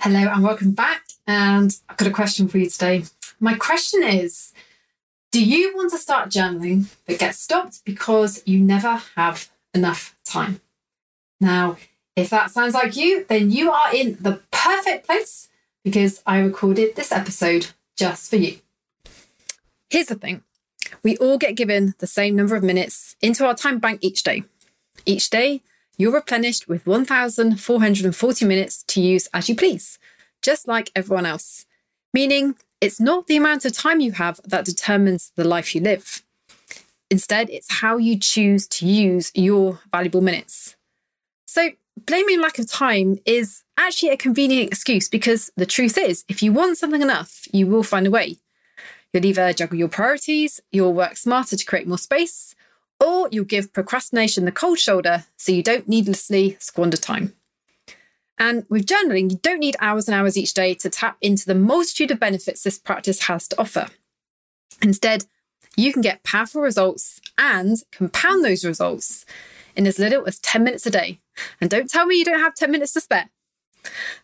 Hello and welcome back. And I've got a question for you today. My question is, do you want to start journaling but get stopped because you never have enough time? Now, if that sounds like you, then you are in the perfect place because I recorded this episode just for you. Here's the thing. We all get given the same number of minutes into our time bank each day. Each day, you're replenished with 1,440 minutes to use as you please, just like everyone else. Meaning, it's not the amount of time you have that determines the life you live. Instead, it's how you choose to use your valuable minutes. So, blaming lack of time is actually a convenient excuse because the truth is, if you want something enough, you will find a way. You'll either juggle your priorities, you'll work smarter to create more space, or you'll give procrastination the cold shoulder so you don't needlessly squander time. And with journaling, you don't need hours and hours each day to tap into the multitude of benefits this practice has to offer. Instead, you can get powerful results and compound those results in as little as 10 minutes a day. And don't tell me you don't have 10 minutes to spare.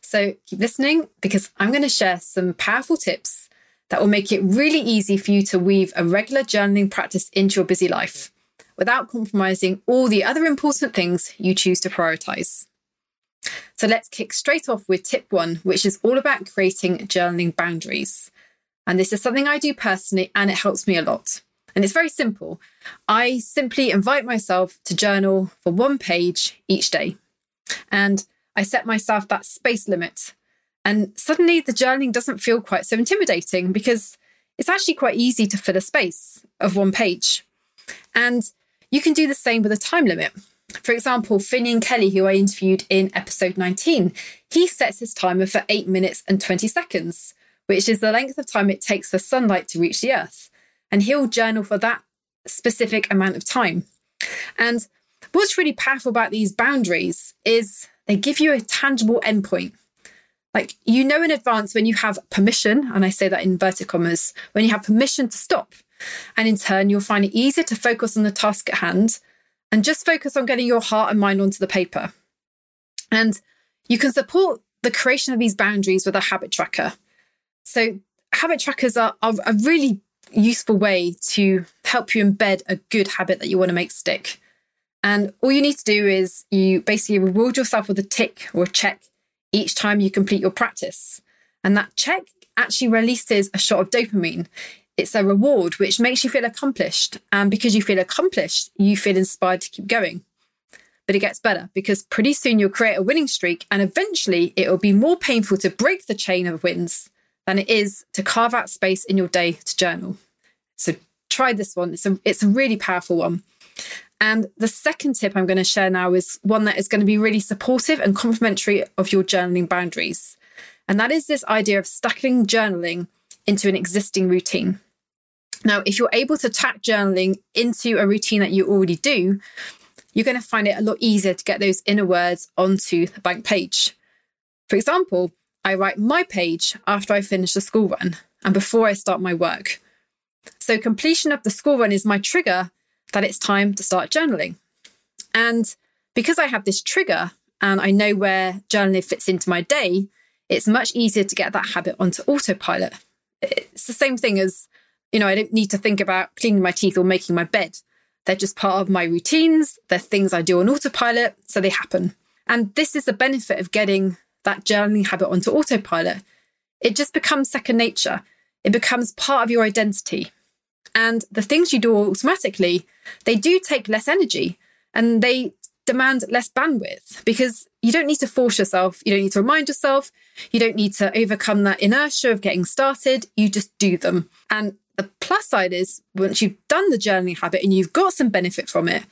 So keep listening because I'm going to share some powerful tips that will make it really easy for you to weave a regular journaling practice into your busy life, without compromising all the other important things you choose to prioritise. So let's kick straight off with tip one, which is all about creating journaling boundaries. And this is something I do personally, and it helps me a lot. And it's very simple. I simply invite myself to journal for one page each day. And I set myself that space limit. And suddenly the journaling doesn't feel quite so intimidating because it's actually quite easy to fill a space of one page. And you can do the same with a time limit. For example, Finian Kelly, who I interviewed in episode 19, he sets his timer for 8 minutes and 20 seconds, which is the length of time it takes for sunlight to reach the earth. And he'll journal for that specific amount of time. And what's really powerful about these boundaries is they give you a tangible endpoint. Like, you know in advance when you have permission, and I say that in inverted commas, when you have permission to stop. And in turn, you'll find it easier to focus on the task at hand and just focus on getting your heart and mind onto the paper. And you can support the creation of these boundaries with a habit tracker. So habit trackers are a really useful way to help you embed a good habit that you want to make stick. And all you need to do is you basically reward yourself with a tick or a check each time you complete your practice. And that check actually releases a shot of dopamine. It's a reward which makes you feel accomplished. And because you feel accomplished, you feel inspired to keep going. But it gets better because pretty soon you'll create a winning streak and eventually it will be more painful to break the chain of wins than it is to carve out space in your day to journal. So try this one. It's a really powerful one. And the second tip I'm going to share now is one that is going to be really supportive and complementary of your journaling boundaries. And that is this idea of stacking journaling into an existing routine. Now, if you're able to tack journaling into a routine that you already do, you're going to find it a lot easier to get those inner words onto the blank page. For example, I write my page after I finish the school run and before I start my work. So completion of the school run is my trigger that it's time to start journaling. And because I have this trigger and I know where journaling fits into my day, it's much easier to get that habit onto autopilot. It's the same thing as, you know, I don't need to think about cleaning my teeth or making my bed. They're just part of my routines. They're things I do on autopilot, so they happen. And this is the benefit of getting that journaling habit onto autopilot. It just becomes second nature. It becomes part of your identity. And the things you do automatically, they do take less energy and they demand less bandwidth because you don't need to force yourself. You don't need to remind yourself. You don't need to overcome that inertia of getting started. You just do them. And the plus side is once you've done the journaling habit and you've got some benefit from it,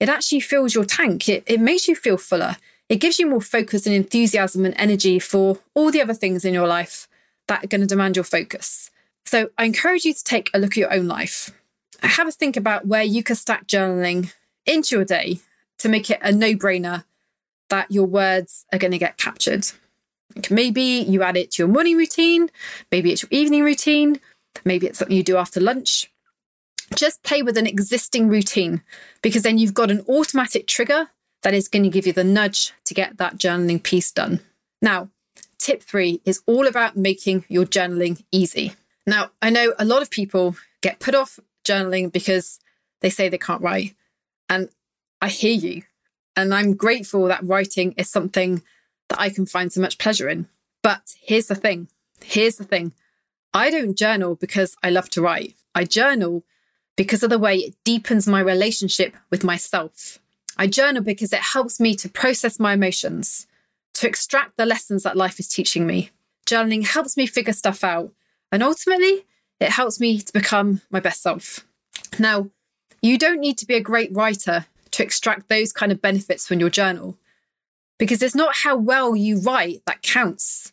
it actually fills your tank. It makes you feel fuller. It gives you more focus and enthusiasm and energy for all the other things in your life that are going to demand your focus. So I encourage you to take a look at your own life. Have a think about where you can stack journaling into your day to make it a no-brainer that your words are going to get captured. Maybe you add it to your morning routine. Maybe it's your evening routine. Maybe it's something you do after lunch. Just play with an existing routine, because then you've got an automatic trigger that is going to give you the nudge to get that journaling piece done. Now, tip 3 is all about making your journaling easy. Now, I know a lot of people get put off journaling because they say they can't write. And I hear you. And I'm grateful that writing is something that I can find so much pleasure in. But here's the thing. I don't journal because I love to write. I journal because of the way it deepens my relationship with myself. I journal because it helps me to process my emotions, to extract the lessons that life is teaching me. Journaling helps me figure stuff out, and ultimately, it helps me to become my best self. Now, you don't need to be a great writer to extract those kind of benefits from your journal, because it's not how well you write that counts.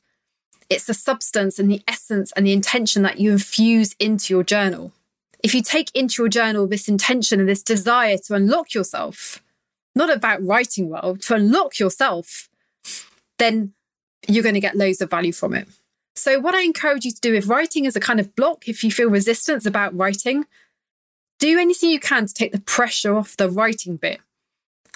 It's the substance and the essence and the intention that you infuse into your journal. If you take into your journal this intention and this desire to unlock yourself, not about writing well, to unlock yourself, then you're going to get loads of value from it. So what I encourage you to do if writing is a kind of block, if you feel resistance about writing, do anything you can to take the pressure off the writing bit.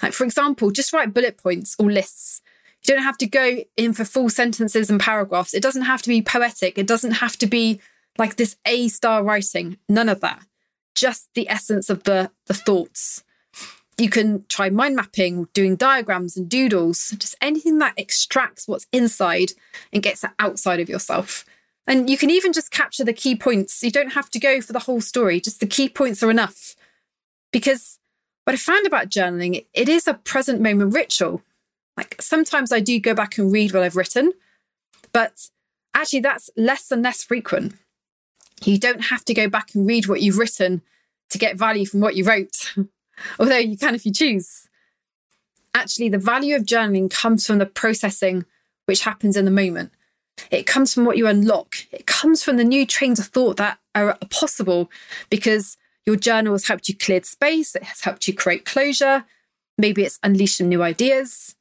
Like, for example, just write bullet points or lists. You don't have to go in for full sentences and paragraphs. It doesn't have to be poetic. It doesn't have to be like this A-star writing, none of that. Just the essence of the thoughts. You can try mind mapping, doing diagrams and doodles, just anything that extracts what's inside and gets it outside of yourself. And you can even just capture the key points. You don't have to go for the whole story. Just the key points are enough. Because what I found about journaling, it is a present moment ritual. Like, sometimes I do go back and read what I've written, but actually that's less and less frequent. You don't have to go back and read what you've written to get value from what you wrote, although you can if you choose. Actually, the value of journaling comes from the processing which happens in the moment. It comes from what you unlock. It comes from the new trains of thought that are possible because your journal has helped you clear space. It has helped you create closure. Maybe it's unleashed some new ideas.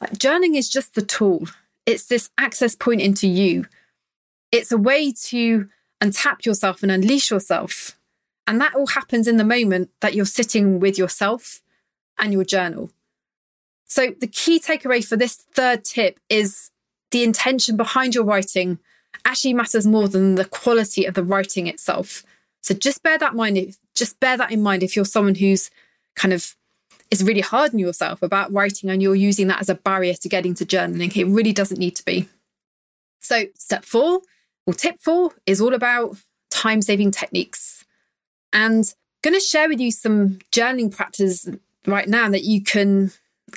Like, journaling is just the tool. It's this access point into you. It's a way to untap yourself and unleash yourself. And that all happens in the moment that you're sitting with yourself and your journal. So the key takeaway for this third tip is the intention behind your writing actually matters more than the quality of the writing itself. So just bear that in mind. If you're someone who's kind of is really hard on yourself about writing and you're using that as a barrier to getting to journaling. It really doesn't need to be. So step 4 or tip 4 is all about time-saving techniques. And I'm going to share with you some journaling practice right now that you can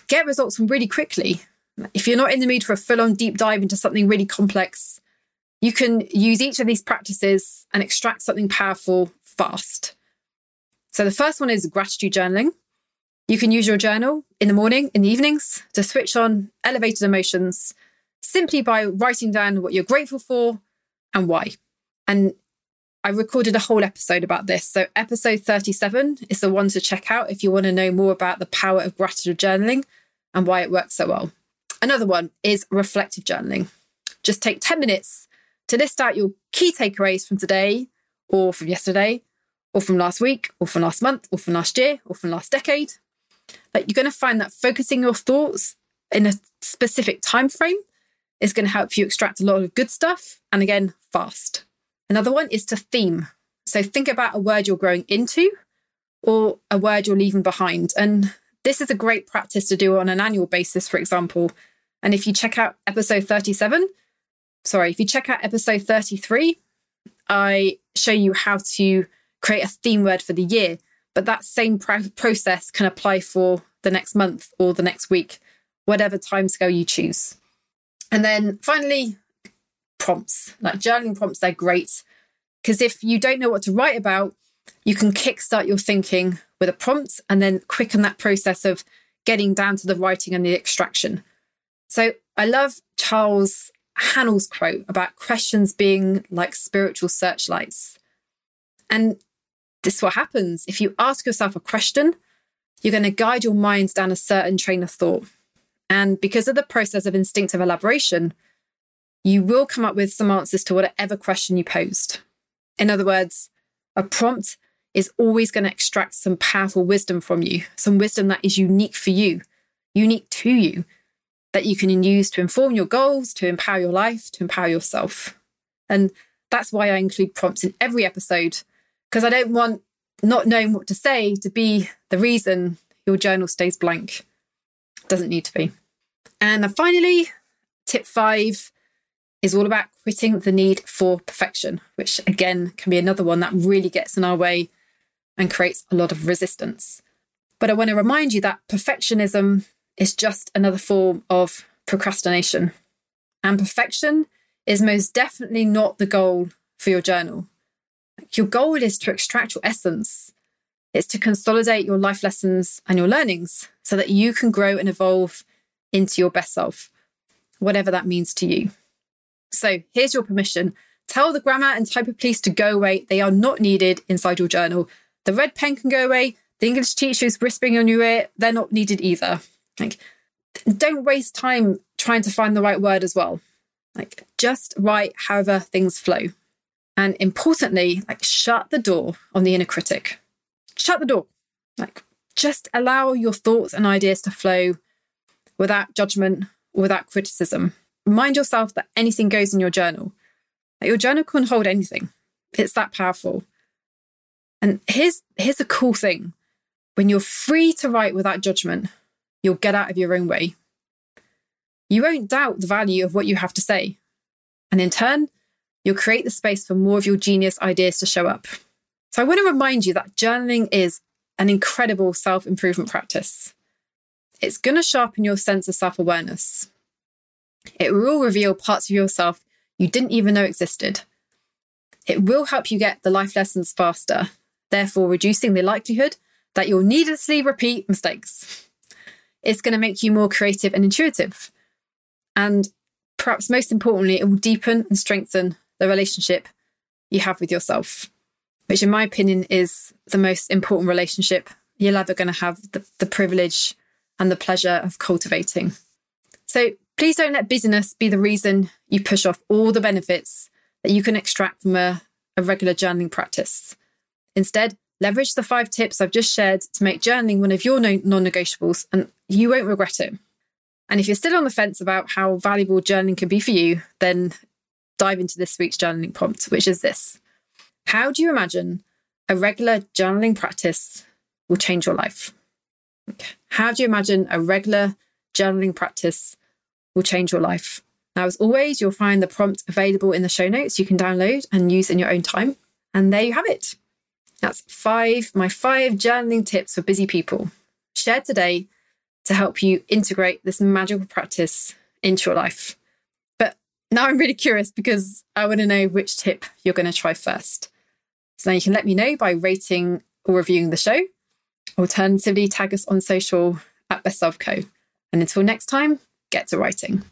get results from really quickly. If you're not in the mood for a full-on deep dive into something really complex, you can use each of these practices and extract something powerful fast. So the first one is gratitude journaling. You can use your journal in the morning, in the evenings, to switch on elevated emotions simply by writing down what you're grateful for and why. And I recorded a whole episode about this. So episode 37 is the one to check out if you want to know more about the power of gratitude journaling and why it works so well. Another one is reflective journaling. Just take 10 minutes to list out your key takeaways from today or from yesterday or from last week or from last month or from last year or from last decade. Like, you're going to find that focusing your thoughts in a specific time frame is going to help you extract a lot of good stuff. And again, fast. Another one is to theme. So think about a word you're growing into or a word you're leaving behind. And this is a great practice to do on an annual basis, for example. And if you check out episode 33, I show you how to create a theme word for the year. But that same process can apply for the next month or the next week, whatever timescale you choose. And then finally, prompts. Like, journaling prompts, they're great. Because if you don't know what to write about, you can kickstart your thinking with a prompt and then quicken that process of getting down to the writing and the extraction. So I love Charles Hannell's quote about questions being like spiritual searchlights. And this is what happens. If you ask yourself a question, you're going to guide your minds down a certain train of thought. And because of the process of instinctive elaboration, you will come up with some answers to whatever question you posed. In other words, a prompt is always going to extract some powerful wisdom from you, some wisdom that is unique for you, unique to you, that you can use to inform your goals, to empower your life, to empower yourself. And that's why I include prompts in every episode, because I don't want not knowing what to say to be the reason your journal stays blank. It doesn't need to be. And then finally, tip 5 is all about quitting the need for perfection, which again can be another one that really gets in our way and creates a lot of resistance. But I want to remind you that perfectionism is just another form of procrastination. And perfection is most definitely not the goal for your journal. Your goal is to extract your essence. It's to consolidate your life lessons and your learnings so that you can grow and evolve into your best self, whatever that means to you. So here's your permission. Tell the grammar and type of police to go away. They are not needed inside your journal. The red pen can go away. The English teacher's whispering on your ear, they're not needed either. Like, don't waste time trying to find the right word as well. Like, just write however things flow. And importantly, like, shut the door on the inner critic. Shut the door. Like, just allow your thoughts and ideas to flow without judgment or without criticism. Remind yourself that anything goes in your journal. Like, your journal can hold anything. It's that powerful. And here's the cool thing. When you're free to write without judgment, you'll get out of your own way. You won't doubt the value of what you have to say. And in turn, you'll create the space for more of your genius ideas to show up. So I want to remind you that journaling is an incredible self-improvement practice. It's going to sharpen your sense of self-awareness. It will reveal parts of yourself you didn't even know existed. It will help you get the life lessons faster, therefore reducing the likelihood that you'll needlessly repeat mistakes. It's going to make you more creative and intuitive. And perhaps most importantly, it will deepen and strengthen the relationship you have with yourself, which in my opinion is the most important relationship you're ever going to have the privilege and the pleasure of cultivating. So please don't let busyness be the reason you push off all the benefits that you can extract from a regular journaling practice. Instead, leverage the 5 tips I've just shared to make journaling one of your non-negotiables, and you won't regret it. And if you're still on the fence about how valuable journaling can be for you, then dive into this week's journaling prompt, which is this. How do you imagine a regular journaling practice will change your life? How do you imagine a regular journaling practice will change your life? Now, as always, you'll find the prompt available in the show notes. You can download and use in your own time. And there you have it. That's my 5 journaling tips for busy people, shared today to help you integrate this magical practice into your life. But now I'm really curious because I want to know which tip you're going to try first. So now you can let me know by rating or reviewing the show. Alternatively, tag us on social @Best Self Co. And until next time, get to writing.